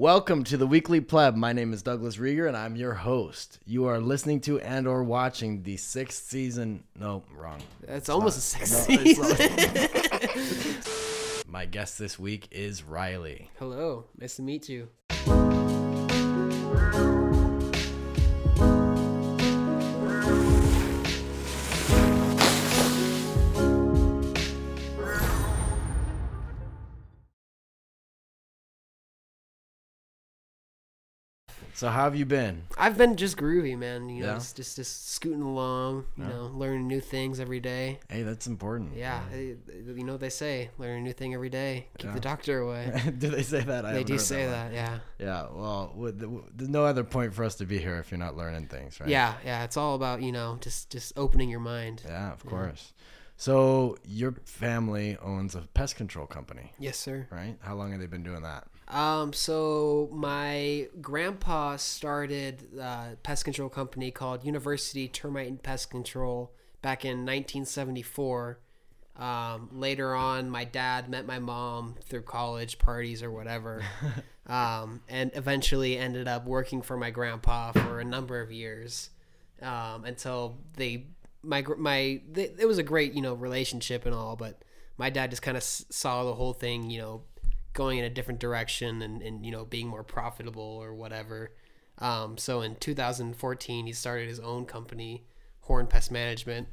Welcome to the Weekly Pleb. My name is Douglas Rieger, and I'm your host. You are listening to and or watching the sixth season. No, wrong. That's almost a sixth season. My guest this week is Riley. Hello. Nice to meet you. So how have you been? I've been just groovy, man. You know, just scooting along, you know, learning new things every day. Hey, that's important. Yeah. You know what they say, learn a new thing every day. Keep the doctor away. Do they say that? They do say that, yeah. Yeah, well, there's no other point for us to be here if you're not learning things, right? Yeah. It's all about, you know, just opening your mind. Yeah, of course. So your family owns a pest control company. Yes, sir. Right? How long have they been doing that? So my grandpa started a pest control company called University Termite and Pest Control back in 1974. Later on, my dad met my mom through college parties or whatever, and eventually ended up working for my grandpa for a number of years until it was a great, you know, relationship and all, but my dad just kind of saw the whole thing, you know, going in a different direction and you know, being more profitable or whatever. So in 2014, he started his own company, Horn Pest Management.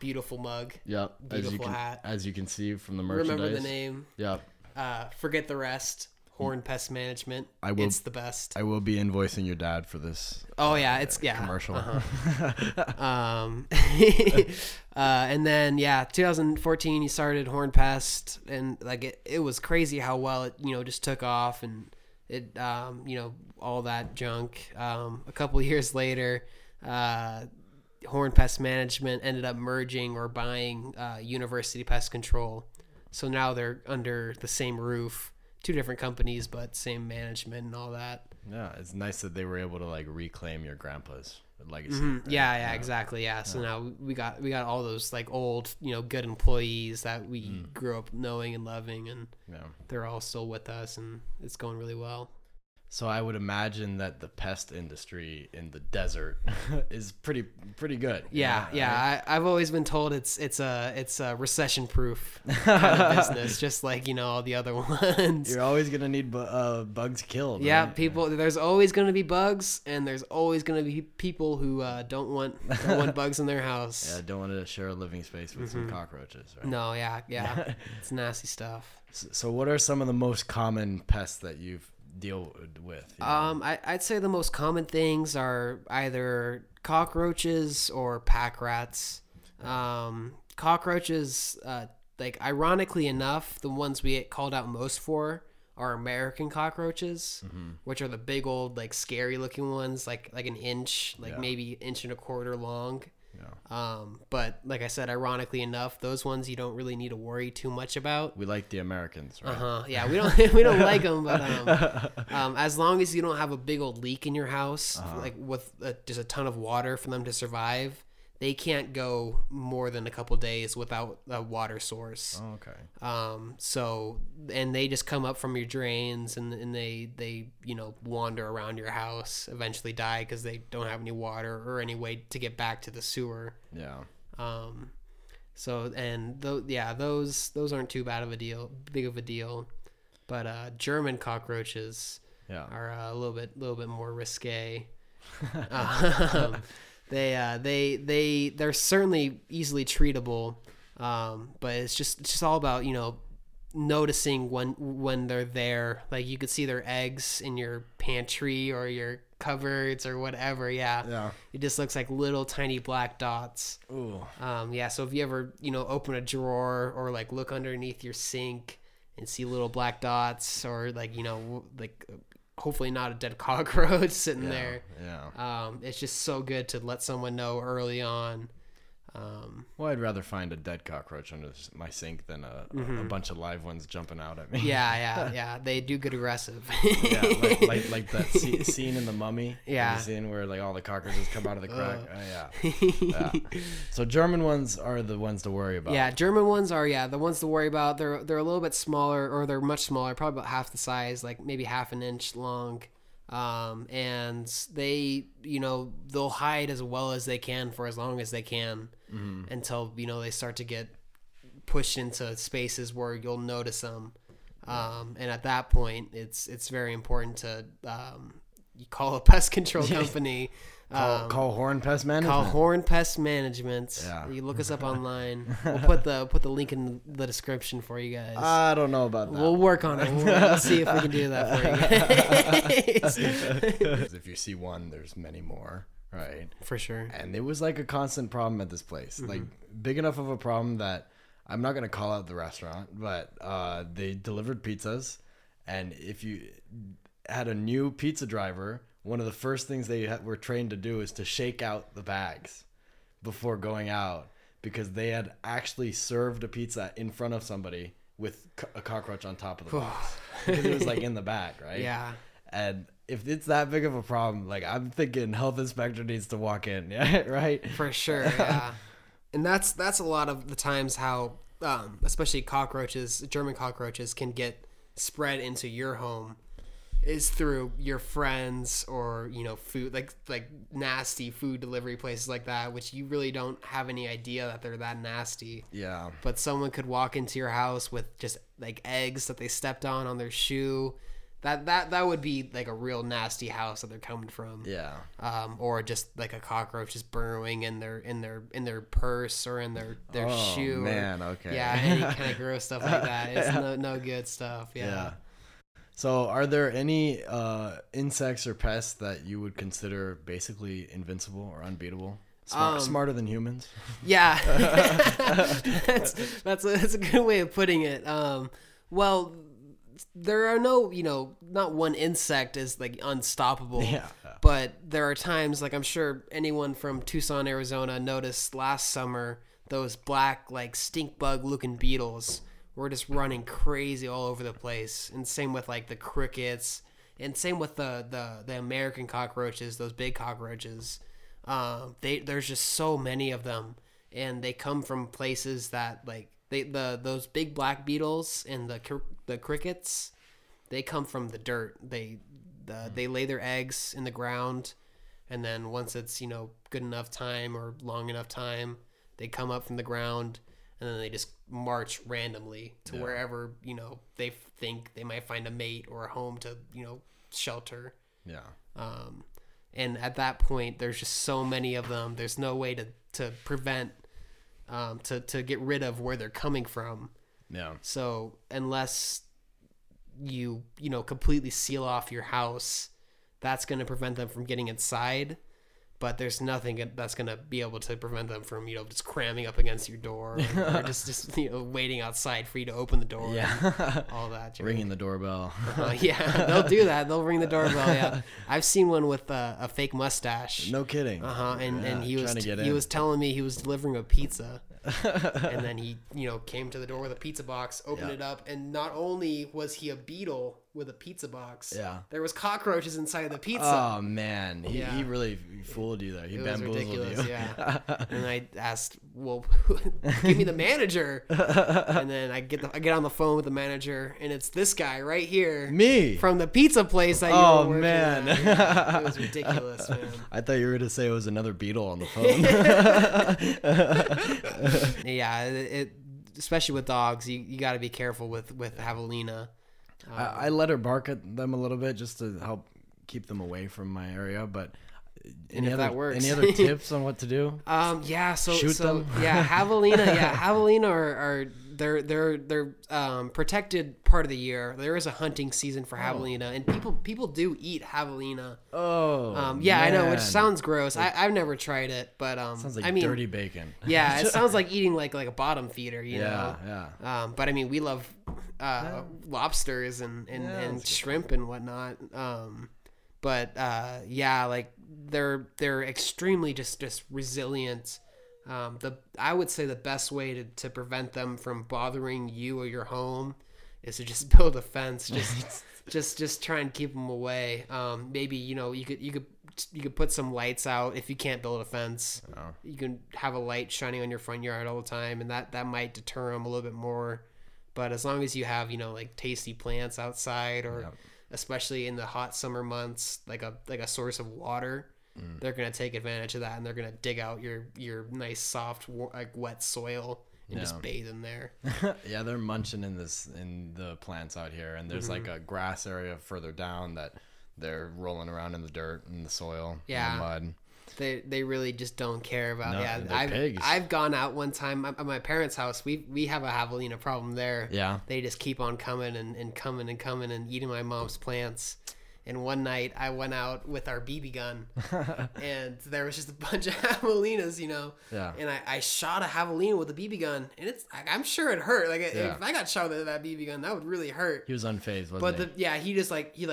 Beautiful mug. Yep. Beautiful hat. As you can see from the merchandise. Remember the name. Yep. Forget the rest. Horn Pest Management. It's the best. I will be invoicing your dad for this. Oh yeah, it's commercial. Uh-huh. And then 2014 he started Horn Pest, and like it was crazy how well it, you know, just took off, and it you know, all that junk. A couple years later, Horn Pest Management ended up merging or buying University Pest Control. So now they're under the same roof. Two different companies, but same management and all that. Yeah, it's nice that they were able to like reclaim your grandpa's legacy. Mm-hmm. Right? Yeah, exactly. Yeah. So now we got all those like old, you know, good employees that we grew up knowing and loving, and they're all still with us, and it's going really well. So I would imagine that the pest industry in the desert is pretty good. Yeah. Right? I've always been told it's a recession-proof kind of business, just like, you know, all the other ones. You're always gonna need bugs killed. Yeah, right? There's always gonna be bugs, and there's always gonna be people who don't want bugs in their house. Yeah, don't want to share a living space with some cockroaches. Right? No, yeah, it's nasty stuff. So what are some of the most common pests that you've deal with? You know? I'd say the most common things are either cockroaches or pack rats. Cockroaches, like ironically enough, the ones we get called out most for are American cockroaches, which are the big old like scary looking ones, like an inch, maybe inch and a quarter long. Yeah. But like I said, ironically enough, those ones you don't really need to worry too much about. We like the Americans, right? Yeah, we don't like them, but as long as you don't have a big old leak in your house, like with just a ton of water for them to survive, they can't go more than a couple days without a water source. Oh, okay. So and they just come up from your drains, and they you know, wander around your house, eventually die because they don't have any water or any way to get back to the sewer. Yeah. So and those aren't too bad of a deal, but German cockroaches are a little bit more risque. They're certainly easily treatable, but it's just all about, you know, noticing when they're there. Like you could see their eggs in your pantry or your cupboards or whatever. Yeah. It just looks like little tiny black dots. Ooh. So if you ever, you know, open a drawer or like look underneath your sink and see little black dots, or like, you know, like hopefully not a dead cockroach sitting there. It's just so good to let someone know early on. Well, I'd rather find a dead cockroach under my sink than a bunch of live ones jumping out at me. Yeah. They do get aggressive. Yeah, like that scene in The Mummy. Yeah. The scene where like all the cockroaches come out of the crack. Yeah. So German ones are the ones to worry about. Yeah, German ones are the ones to worry about. They're a little bit smaller, or they're much smaller, probably about half the size, like maybe half an inch long. And they, they'll hide as well as they can for as long as they can until, they start to get pushed into spaces where you'll notice them. And at that point it's very important to, you call a pest control company, call Horn Pest Management. Yeah. You look us up online. We'll put the link in the description for you guys. I don't know about that. We'll work on it. We'll see if we can do that for you guys. If you see one, there's many more, right? For sure. And it was like a constant problem at this place, like big enough of a problem that I'm not gonna call out the restaurant, but they delivered pizzas, and if you had a new pizza driver, one of the first things they were trained to do is to shake out the bags before going out, because they had actually served a pizza in front of somebody with a cockroach on top of the box. Because it was like in the bag, right? Yeah. And if it's that big of a problem, like I'm thinking health inspector needs to walk in, right? For sure, yeah. And that's a lot of the times how, especially cockroaches, German cockroaches can get spread into your home, is through your friends or food, like nasty food delivery places like that, which you really don't have any idea that they're that nasty. Yeah. But someone could walk into your house with just like eggs that they stepped on their shoe. That would be like a real nasty house that they're coming from. Yeah. Or just like a cockroach just burrowing in their purse or in their shoe. Oh man, okay. Yeah, any kind of gross stuff like that. It's no good stuff. Yeah. So are there any insects or pests that you would consider basically invincible or unbeatable? Smarter than humans? Yeah. that's a good way of putting it. Well, there are no, not one insect is like unstoppable. Yeah. But there are times, like I'm sure anyone from Tucson, Arizona noticed last summer, those black like stink bug looking beetles were just running crazy all over the place. And same with like the crickets, and same with the American cockroaches, those big cockroaches. There's just so many of them, and they come from places that like those big black beetles and the crickets, they come from the dirt. They lay their eggs in the ground, and then once it's, good enough time or long enough time, they come up from the ground, and then they just march randomly to wherever, they think they might find a mate or a home to, shelter. Yeah. And at that point, there's just so many of them. There's no way to prevent, to get rid of where they're coming from. Yeah. So unless you, completely seal off your house, that's going to prevent them from getting inside. But there's nothing that's going to be able to prevent them from, just cramming up against your door, or just waiting outside for you to open the door. Yeah. All that. Ringing the doorbell. Yeah, they'll do that. They'll ring the doorbell. Yeah. I've seen one with a fake mustache. No kidding. And he was telling me he was delivering a pizza. And then he, came to the door with a pizza box, opened it up, and not only was he a beetle with a pizza box, there was cockroaches inside of the pizza. Oh man, he really fooled you there. He bamboozled you. Yeah. And I asked, well, give me the manager. And then I get on the phone with the manager, and it's this guy right here, me from the pizza place that you were working at. Yeah, it was ridiculous, man. I thought you were gonna say it was another beetle on the phone. Yeah, it, especially with dogs, you got to be careful with javelina. I let her bark at them a little bit just to help keep them away from my area, but any other tips on what to do? Shoot them. Yeah, javelina are they're protected part of the year. There is a hunting season for javelina, and people do eat javelina. I know, which sounds gross. I've never tried it, but sounds like dirty bacon. Yeah, it sounds like eating like a bottom feeder, know. Yeah. But I mean, we love lobsters and shrimp and whatnot. But they're extremely just resilient I would say the best way to prevent them from bothering you or your home is to just build a fence. Just try and keep them away. Maybe, you could put some lights out if you can't build a fence. Oh. You can have a light shining on your front yard all the time, and that might deter them a little bit more. But as long as you have, tasty plants outside, or especially in the hot summer months, like a source of water, they're going to take advantage of that, and they're going to dig out your nice soft wet soil and just bathe in there. Yeah, they're munching in the plants out here, and there's like a grass area further down that they're rolling around in the dirt and the soil and the mud. They really just don't care about. No, yeah, I've gone out one time at my parents' house. We have a javelina problem there. Yeah, they just keep on coming and coming and coming and eating my mom's plants. And one night I went out with our BB gun, and there was just a bunch of javelinas, Yeah. And I shot a javelina with a BB gun, and I'm sure it hurt. If I got shot with that BB gun, that would really hurt. He was unfazed, wasn't he? He just he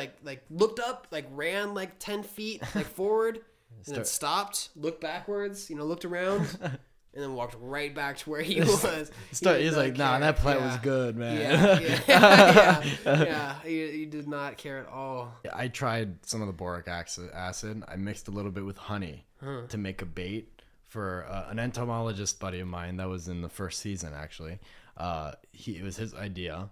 looked up, ran 10 feet forward. And then stopped, looked backwards, looked around, and then walked right back to where he was. He's that plant was good, man. He did not care at all. Yeah, I tried some of the boric acid. I mixed a little bit with honey to make a bait for an entomologist buddy of mine that was in the first season, actually. It was his idea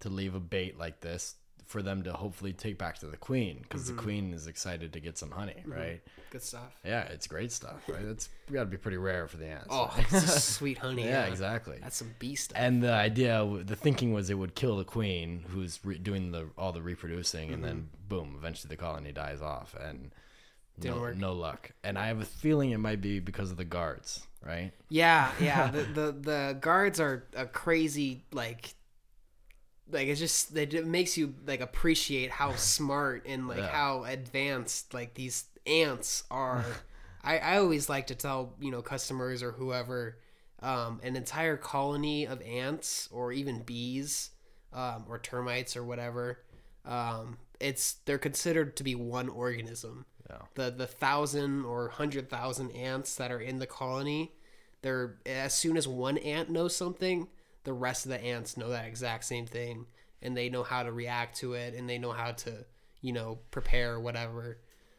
to leave a bait like this for them to hopefully take back to the queen, because the queen is excited to get some honey, right? Good stuff. Yeah, it's great stuff, right? That's got to be pretty rare for the ants. Oh, it's sweet honey. Yeah, exactly. That's some bee stuff. And the idea, the thinking was it would kill the queen, who's doing all the reproducing, and then boom, eventually the colony dies off, and no luck. And I have a feeling it might be because of the guards, right? Yeah. The guards are a crazy it makes you appreciate how smart and how advanced these ants are. I always like to tell customers or whoever, an entire colony of ants or even bees or termites or whatever, they're considered to be one organism. Yeah. The 1,000 or 100,000 ants that are in the colony, they're, as soon as one ant knows something, the rest of the ants know that exact same thing, and they know how to react to it, and they know how to, prepare or whatever.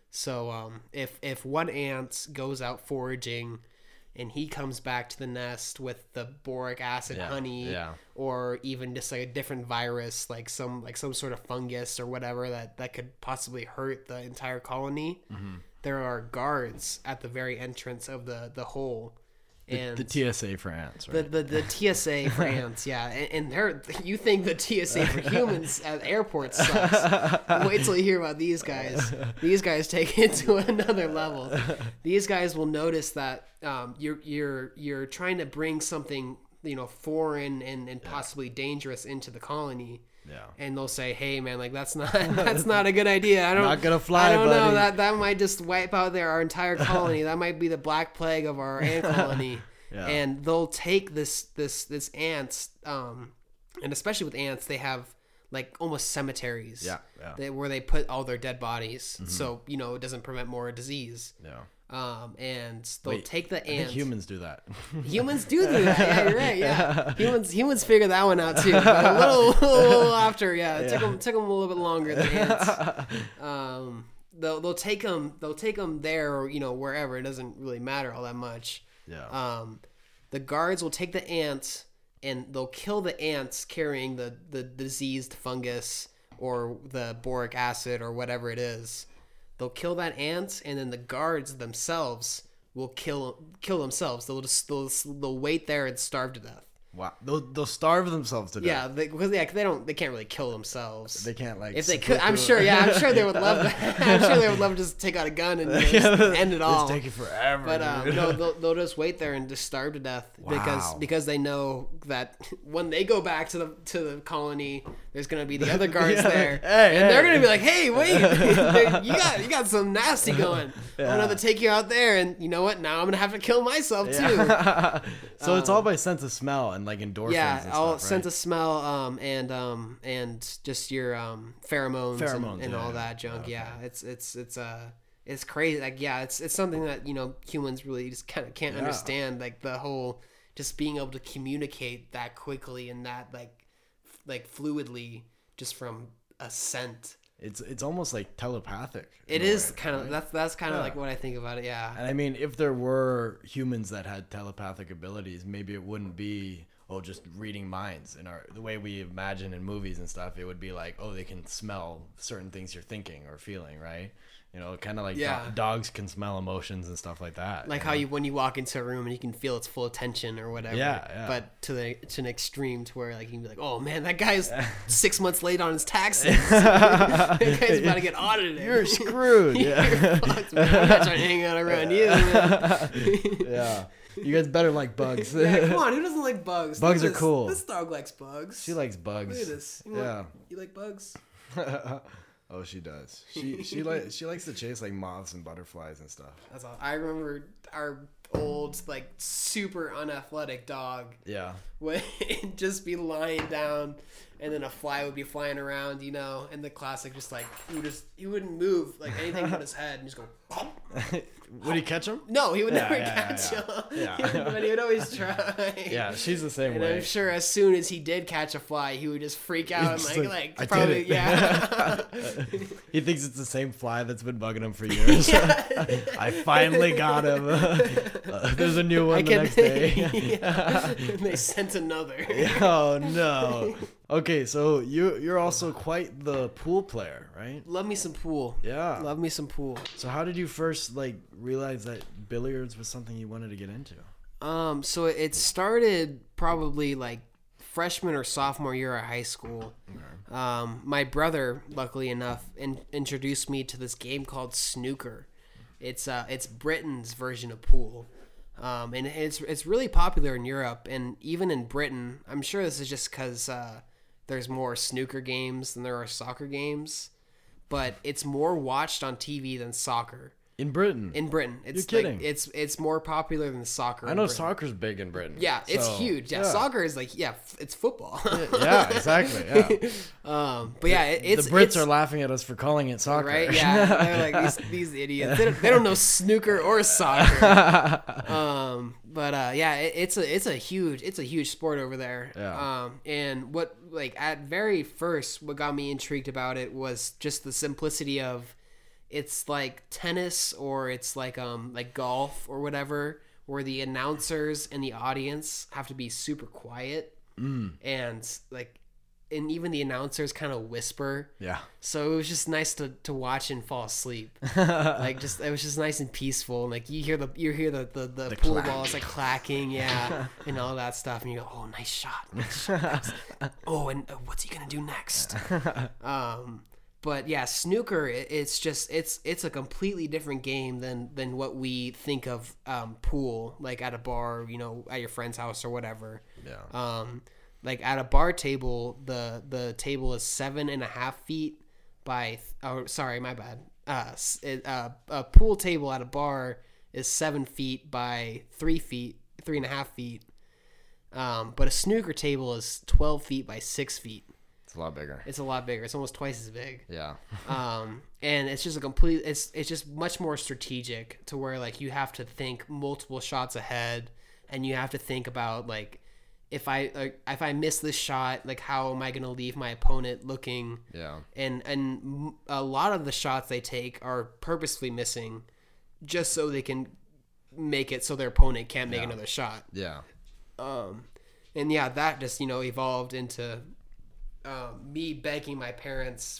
So if one ant goes out foraging and he comes back to the nest with the boric acid honey or even just a different virus, some sort of fungus or whatever that could possibly hurt the entire colony, there are guards at the very entrance of the hole. And the TSA for ants, right? The TSA for ants, yeah. And you think the TSA for humans at airports sucks. Wait till you hear about these guys. These guys take it to another level. These guys will notice that you're trying to bring something foreign and possibly dangerous into the colony. Yeah. And they'll say, "Hey, man, that's not a good idea. Not gonna fly, I don't know. That might just wipe out our entire colony. That might be the black plague of our ant colony." Yeah. And they'll take this ants, and especially with ants, they have almost cemeteries. Yeah. Where they put all their dead bodies, so it doesn't prevent more disease. Yeah. And they'll take the ants. Humans do that. Humans do that. Yeah, you're right. Yeah. Humans figure that one out too. But a little after. Yeah. It took them a little bit longer than ants. They'll take them there or wherever. It doesn't really matter all that much. Yeah. The guards will take the ants and they'll kill the ants carrying the diseased fungus or the boric acid or whatever it is. They'll kill that ant, and then the guards themselves will kill themselves. They'll wait there and starve to death. Wow, they'll starve themselves to death. Yeah, because they can't really kill themselves. They can't if they could. I'm sure they would love that. I'm sure they would love to just take out a gun and end it all. It's taking forever. But they'll just wait there and just starve to death because they know that when they go back to the colony, there's gonna be the other guards there, and they're gonna be like, "Hey, wait, you got some nasty going. Yeah. I'm gonna take you out there, and you know what? Now I'm gonna have to kill myself too." So it's all by sense of smell and endorphins. Yeah, and all stuff, right? Sense of smell, and just your pheromones and all that junk. Okay. Yeah, it's it's crazy. Like, yeah, it's something that, you know, humans really just kind of can't understand. Like the whole just being able to communicate that quickly and that like fluidly just from a scent. It's almost like telepathic. It is kind of, that's kind of like what I think about it. Yeah. And I mean, if there were humans that had telepathic abilities, maybe it wouldn't be, oh, just reading minds in the way we imagine in movies and stuff. It would be like, oh, they can smell certain things you're thinking or feeling, right? You know, kind of like dogs can smell emotions and stuff like that. Like when you walk into a room and you can feel it's full of tension or whatever. Yeah, yeah. But to an extreme to where like you can be like, oh man, that guy's 6 months late on his taxes. That guy's about to get audited. You're screwed. You're fucked, man. I'm not trying to hang out around you. Yeah. You guys better like bugs. Yeah, come on, who doesn't like bugs? Bugs are cool. This dog likes bugs. She likes bugs. Look at this. You like bugs? Oh, she does. She likes to chase like moths and butterflies and stuff. That's all. I remember our old like super unathletic dog. Yeah. Would just be lying down, and then a fly would be flying around, you know, and the classic just like he wouldn't move like anything but his head and just go. Would he catch him? No, he would never catch him. Yeah. But he would always try. Yeah, she's the same way. And I'm sure as soon as he did catch a fly, he would just freak out and like probably did it. Yeah. He thinks it's the same fly that's been bugging him for years. I finally got him. There's a new one the next day. And they sent another. Oh no. Okay, so you're also quite the pool player, right? Love me some pool. Yeah. Love me some pool. So how did you first like realize that billiards was something you wanted to get into? So it started probably like freshman or sophomore year at high school. Okay. My brother, luckily enough, introduced me to this game called snooker. It's Britain's version of pool. And it's really popular in Europe and even in Britain. I'm sure this is just because there's more snooker games than there are soccer games, but it's more watched on TV than soccer. In Britain? In Britain. It's You're kidding. Like, it's more popular than soccer. I know soccer's big in Britain. Yeah, it's huge. Yeah, soccer is like, it's football. Yeah, exactly. Yeah. But yeah, it's... The Brits are laughing at us for calling it soccer. Right? Yeah. They're like, these idiots. They don't know snooker or soccer. It's a huge sport over there. Yeah. And what, like, at very first, what got me intrigued about it was just the simplicity of... It's like tennis or it's like golf or whatever, where the announcers and the audience have to be super quiet and like, and even the announcers kind of whisper. Yeah. So it was just nice to watch and fall asleep. Like just, it was just nice and peaceful. And like you hear the pool balls like clacking. Yeah. And all that stuff. And you go, oh, nice shot. Nice shot. Nice. Oh, and what's he going to do next? But yeah, snooker, it's a completely different game than what we think of pool, like at a bar, you know, at your friend's house or whatever. Yeah. Like at a bar table, the table is 7.5 feet by. Oh, sorry, my bad. A pool table at a bar is 7 feet by 3 feet, 3.5 feet. But a snooker table is 12 feet by 6 feet. It's a lot bigger. It's almost twice as big. Yeah. And it's just it's just much more strategic to where like you have to think multiple shots ahead and you have to think about like if I miss this shot, like how am I going to leave my opponent looking? Yeah. And a lot of the shots they take are purposefully missing just so they can make it so their opponent can't make another shot. Yeah. And yeah, that just, you know, evolved into me begging my parents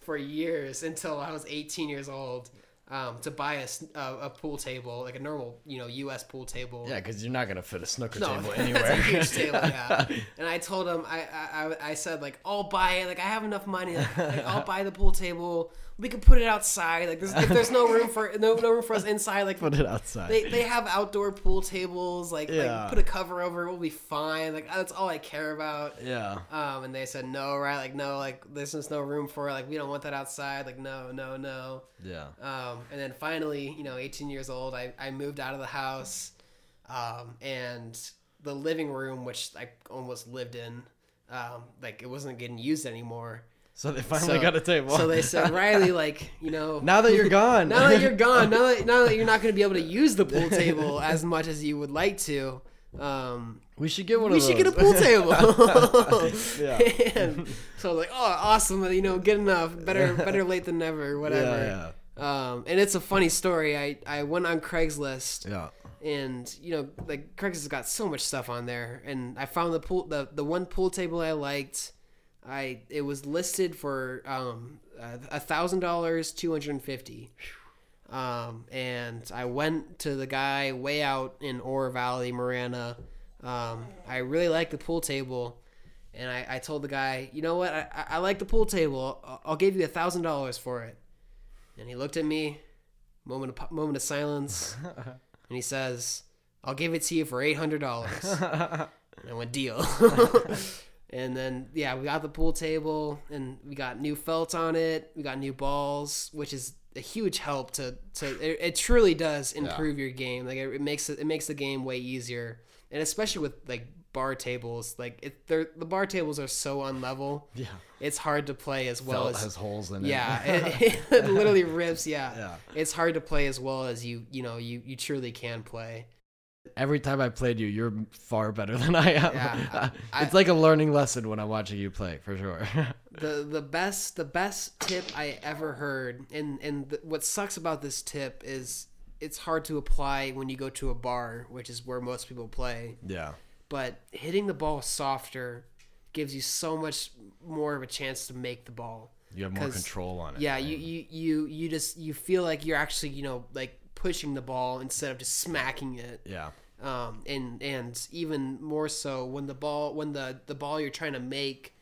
for years until I was 18 years old to buy a pool table, like a normal, you know, U.S. pool table. Yeah, because you're not gonna fit a snooker table anywhere. That's a huge table. Yeah. And I told them, I said like, I'll buy it. Like I have enough money. Like I'll buy the pool table. We could put it outside. Like if there's no room for us inside. Like put it outside. They have outdoor pool tables. Like put a cover over it. We'll be fine. Like that's all I care about. Yeah. And they said no, right? Like no, like there's just no room for it. Like we don't want that outside. Like no. Yeah. And then finally, you know, 18 years old, I moved out of the house, and the living room, which I almost lived in, like it wasn't getting used anymore. So they finally got a table. So they said, Riley, like, you know. Now that you're gone. Now that you're not going to be able to use the pool table as much as you would like to. We should get one of those. We should get a pool table. Yeah. And so I was like, oh, awesome. You know, good enough. Better late than never, whatever. Yeah. And it's a funny story. I went on Craigslist. Yeah. And, you know, like Craigslist got so much stuff on there. And I found the one pool table I liked. It was listed for $1,000, $250. And I went to the guy way out in Oro Valley, Marana. I really like the pool table, and I told the guy, you know what? I like the pool table. I'll give you $1,000 for it. And he looked at me, moment of silence, and he says, "I'll give it to you for $800." And I went, "Deal." And then, yeah, we got the pool table, and we got new felt on it. We got new balls, which is a huge help it truly does improve your game. Like it makes the game way easier. And especially with like bar tables, like the bar tables are so unlevel. Yeah. It's hard to play as well. Felt has holes in it. Yeah. It literally rips. Yeah. Yeah. It's hard to play as well as you truly can play. Every time I played you're far better than I am. Yeah, it's like a learning lesson when I'm watching you play, for sure. the best tip I ever heard, and what sucks about this tip is it's hard to apply when you go to a bar, which is where most people play. Yeah. But hitting the ball softer gives you so much more of a chance to make the ball. You have more control on it. Yeah, right? you feel like you're actually, you know, like pushing the ball instead of just smacking it. Yeah. And even more so when the ball you're trying to make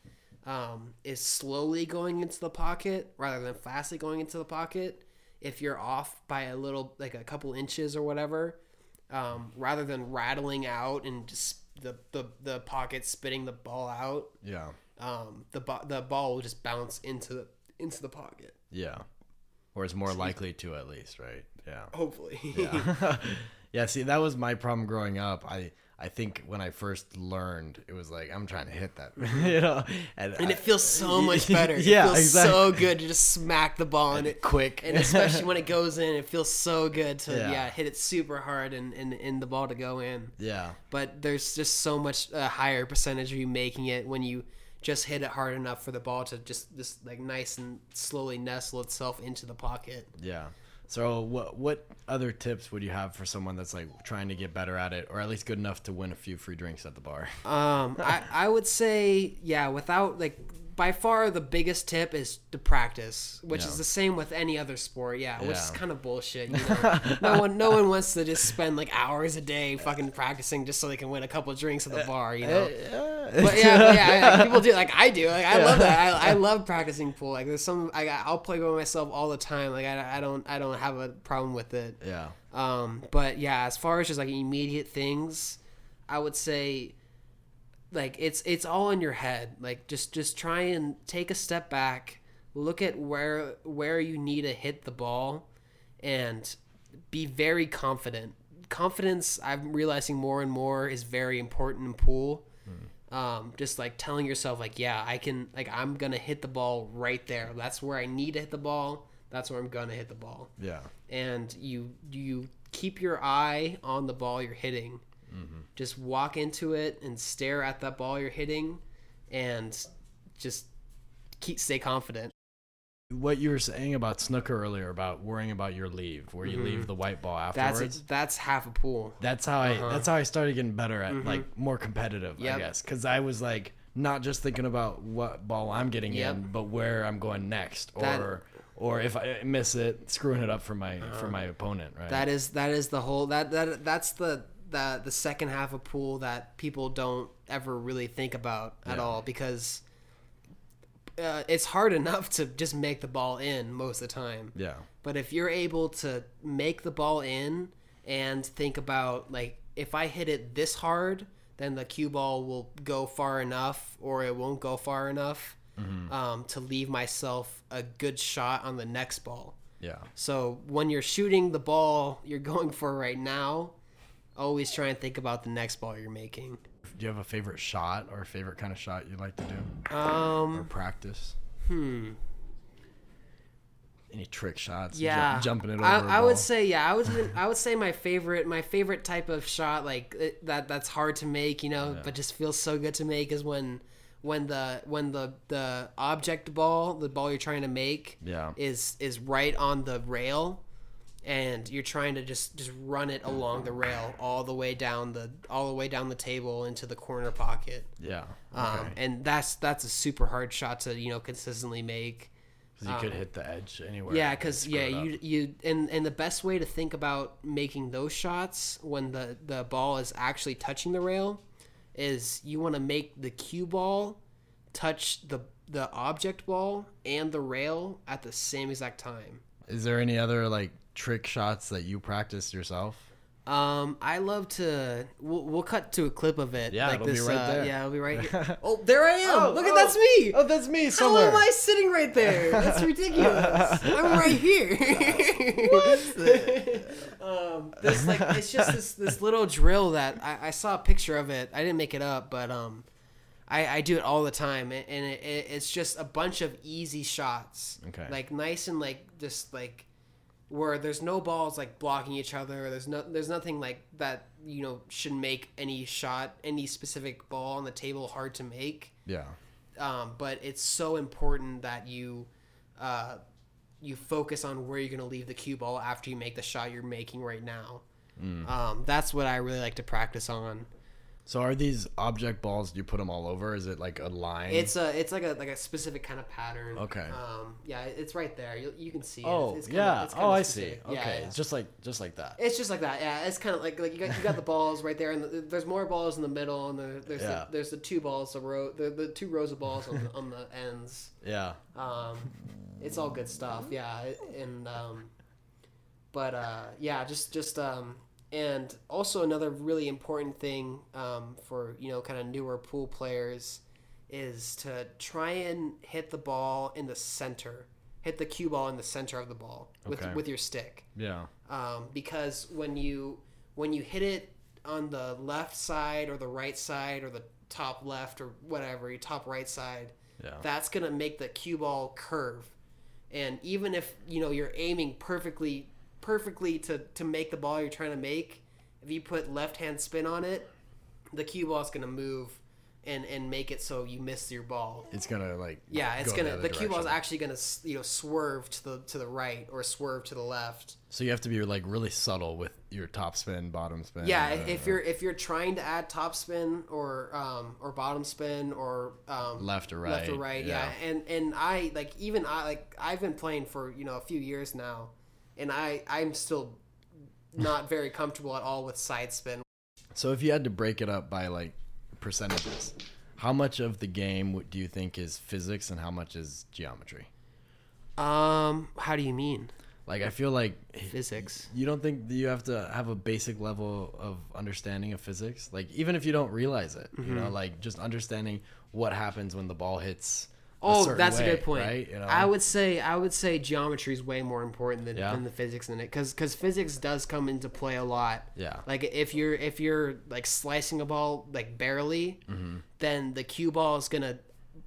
is slowly going into the pocket rather than fastly going into the pocket. If you're off by a little, like a couple inches or whatever, rather than rattling out and just the pocket spitting the ball out. Yeah. The ball will just bounce into the pocket. Yeah. Or it's more likely to, at least, right? Yeah. Hopefully. Yeah. Yeah. See, that was my problem growing up. I think when I first learned, it was like, I'm trying to hit that, you know, and it feels so much better. Yeah, it feels so good to just smack the ball and it quick, and especially when it goes in, it feels so good to hit it super hard and the ball to go in. Yeah. But there's just so much higher percentage of you making it when you just hit it hard enough for the ball to just like nice and slowly nestle itself into the pocket. Yeah. So what other tips would you have for someone that's like trying to get better at it, or at least good enough to win a few free drinks at the bar? I would say, yeah, without like, by far the biggest tip is to practice, which is the same with any other sport. Yeah. Which is kind of bullshit. You know? No one wants to just spend like hours a day fucking practicing just so they can win a couple of drinks at the bar, you know? But people do. Like I do. Like I love that. I love practicing pool. Like there's some, I'll play by myself all the time. Like I don't have a problem with it. Yeah. But yeah, as far as just like immediate things, I would say, like it's all in your head. Like just try and take a step back, look at where you need to hit the ball, and be very confident. Confidence, I'm realizing more and more, is very important in pool. Mm. Just like telling yourself, like, yeah, I can. Like I'm gonna hit the ball right there. That's where I need to hit the ball. That's where I'm gonna hit the ball. Yeah. And you keep your eye on the ball you're hitting. Mm-hmm. Just walk into it and stare at that ball you're hitting, and just stay confident. What you were saying about snooker earlier, about worrying about your leave, where you leave the white ball afterwards. That's half a pool. That's how I started getting better at like more competitive, I guess, because I was like not just thinking about what ball I'm getting in, but where I'm going next, or if I miss it, screwing it up for my opponent. Right. That is the whole that's the second half of pool that people don't ever really think about at all, because it's hard enough to just make the ball in most of the time. Yeah. But if you're able to make the ball in and think about, like, if I hit it this hard, then the cue ball will go far enough or it won't go far enough to leave myself a good shot on the next ball. Yeah. So when you're shooting the ball you're going for right now, always try and think about the next ball you're making. Do you have a favorite shot or a favorite kind of shot you like to do? Or practice? Any trick shots? Yeah, jumping it over. I would say yeah. I would say my favorite type of shot like that's hard to make, you know, yeah. but just feels so good to make is when the object ball, the ball you're trying to make, yeah. is right on the rail, and you're trying to just run it along the rail all the way down the table into the corner pocket. Yeah, okay. And that's a super hard shot to consistently make. You could hit the edge anywhere. Yeah, because you and the best way to think about making those shots when the ball is actually touching the rail is you want to make the cue ball touch the object ball and the rail at the same exact time. Is there any other trick shots that you practice yourself? I love to. We'll cut to a clip of it. Yeah, it'll be right there. Yeah, it'll be right here. Oh, there I am. Look at that's me. Oh, that's me somewhere. How am I sitting right there? That's ridiculous. I'm right here. What? It's just this little drill that I saw a picture of it. I didn't make it up, but I do it all the time, and it's just a bunch of easy shots. Okay. Nice and just. Where there's no balls blocking each other, or there's nothing that should make any specific ball on the table hard to make. Yeah. But it's so important that you focus on where you're gonna leave the cue ball after you make the shot you're making right now. Mm. That's what I really like to practice on. So are these object balls, do you put them all over? Is it a line? It's like a specific kind of pattern. Okay. Yeah, it's right there. You can see it. Oh, it's kinda, yeah. It's kinda specific. I see. Okay. Yeah. Just like that. It's just like that. Yeah. It's kind of like you got the balls right there, and there's more balls in the middle, and there's the two balls, the two rows of balls on the ends. Yeah. It's all good stuff. Yeah. And and also another really important thing for kind of newer pool players is to try and hit the ball in the center, hit the cue ball in the center of the ball with your stick. Yeah. Because when you hit it on the left side or the right side or the top left or whatever, your top right side, yeah. that's gonna make the cue ball curve, and even if you're aiming perfectly to make the ball you're trying to make, if you put left hand spin on it, the cue ball is going to move and make it so you miss your ball. It's going to the cue ball is actually going to swerve to the right or swerve to the left. So you have to be really subtle with your top spin, bottom spin. Yeah, if you're trying to add top spin or bottom spin or left or right. Yeah. And I've been playing for a few years now. And I'm still not very comfortable at all with side spin. So if you had to break it up by percentages, how much of the game do you think is physics and how much is geometry? How do you mean? I feel like physics. You don't think you have to have a basic level of understanding of physics? Even if you don't realize it, mm-hmm. Just understanding what happens when the ball hits. Oh, that's a good point. Right? I would say geometry is way more important than the physics in it, because physics does come into play a lot. Yeah. If you're slicing a ball barely, mm-hmm. then the cue ball is gonna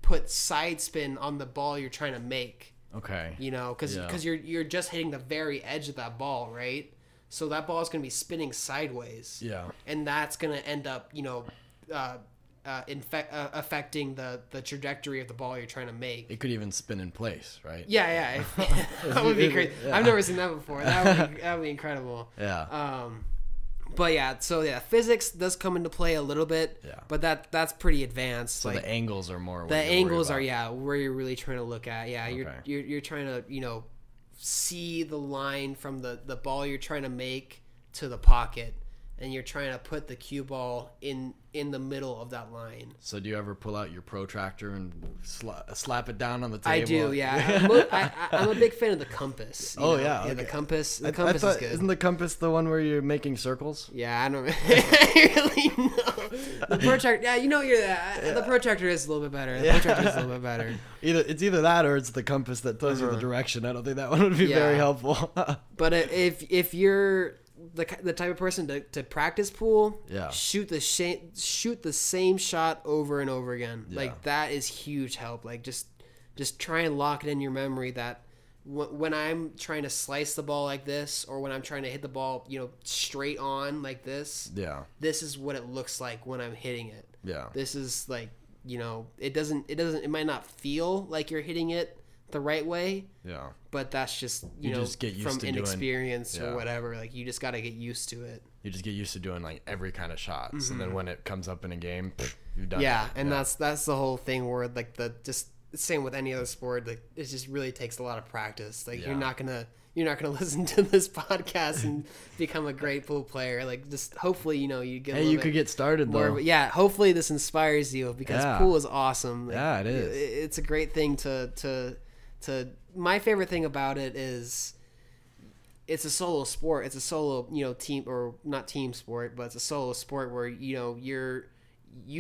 put side spin on the ball you're trying to make. Okay. Because you're just hitting the very edge of that ball, right? So that ball is gonna be spinning sideways. Yeah. And that's gonna end up affecting the trajectory of the ball you're trying to make. It could even spin in place, right? Yeah. That would be crazy. Yeah. I've never seen that before. That would be incredible. Yeah. Physics does come into play a little bit. Yeah. But that's pretty advanced. So the angles are more. The angles are where you're really trying to look at. Yeah. Okay. You're trying to see the line from the ball you're trying to make to the pocket. And you're trying to put the cue ball in the middle of that line. So do you ever pull out your protractor and slap it down on the table? I do, yeah. I'm a big fan of the compass. Oh, yeah. Okay. The compass. The compass is good. Isn't the compass the one where you're making circles? Yeah, I don't really know. The protractor. Yeah, you're that. Yeah. The protractor is a little bit better. It's either that or it's the compass that tells you the direction. I don't think that one would be very helpful. But if you're the type of person to practice pool, shoot the same shot over and over again. That is huge help. Just Just try and lock it in your memory that when I'm trying to slice the ball like this, or when I'm trying to hit the ball, you know, straight on like this, yeah, this is what it looks like when I'm hitting it. Yeah. This is like, you know, it might not feel like you're hitting it the right way. Yeah. But that's just, you know, just get used from inexperience or whatever. Like, you just got to get used to it. You just get used to doing like every kind of shots. Mm-hmm. And then when it comes up in a game, you're done. Yeah. And that's the whole thing where like same with any other sport, like it just really takes a lot of practice. Like you're not gonna listen to this podcast and become a great pool player. Like, just hopefully you get. Hey, you could get started more, though. Yeah, hopefully this inspires you, because pool is awesome. Like, yeah, it is. It's a great thing to. My favorite thing about it is it's a solo sport. It's a solo team, or not team sport, but it's a solo sport where you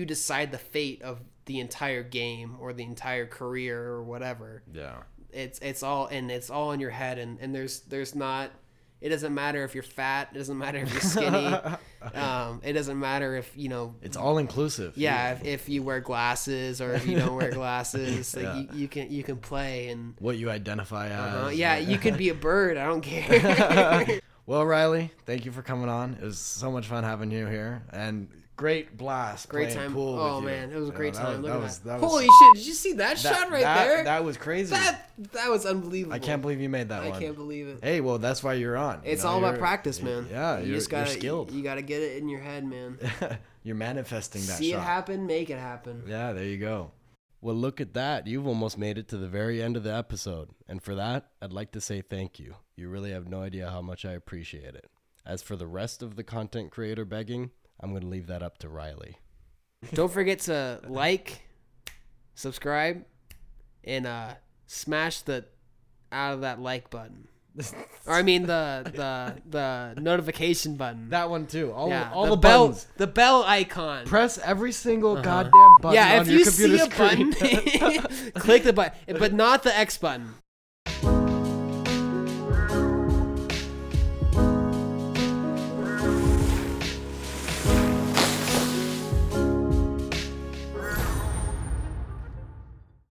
decide the fate of the entire game or the entire career or whatever. Yeah. It's all in your head, and there's not, it doesn't matter if you're fat, it doesn't matter if you're skinny. It doesn't matter if, it's all inclusive. Yeah. If you wear glasses or if you don't wear glasses, like you can play, and what you identify as. Yeah. You could be a bird. I don't care. Well, Riley, thank you for coming on. It was so much fun having you here, and great time. Pool oh with man, it was a great time. Look at that. Holy shit! Did you see that shot right there? That was crazy. That was unbelievable. I can't believe you made that one. I can't believe it. Hey, well, that's why you're on. It's all about practice, man. Yeah, you just gotta, you're skilled. You gotta get it in your head, man. You're manifesting that. See shot. It happen, make it happen. Yeah, there you go. Well, look at that. You've almost made it to the very end of the episode, and for that, I'd like to say thank you. You really have no idea how much I appreciate it. As for the rest of the content creator begging, I'm going to leave that up to Riley. Don't forget to like, subscribe, and smash the out of that like button. Or I mean the notification button. That one too. All the buttons. The bell icon. Press every single goddamn button on your computer screen. Button, click the button, but not the X button.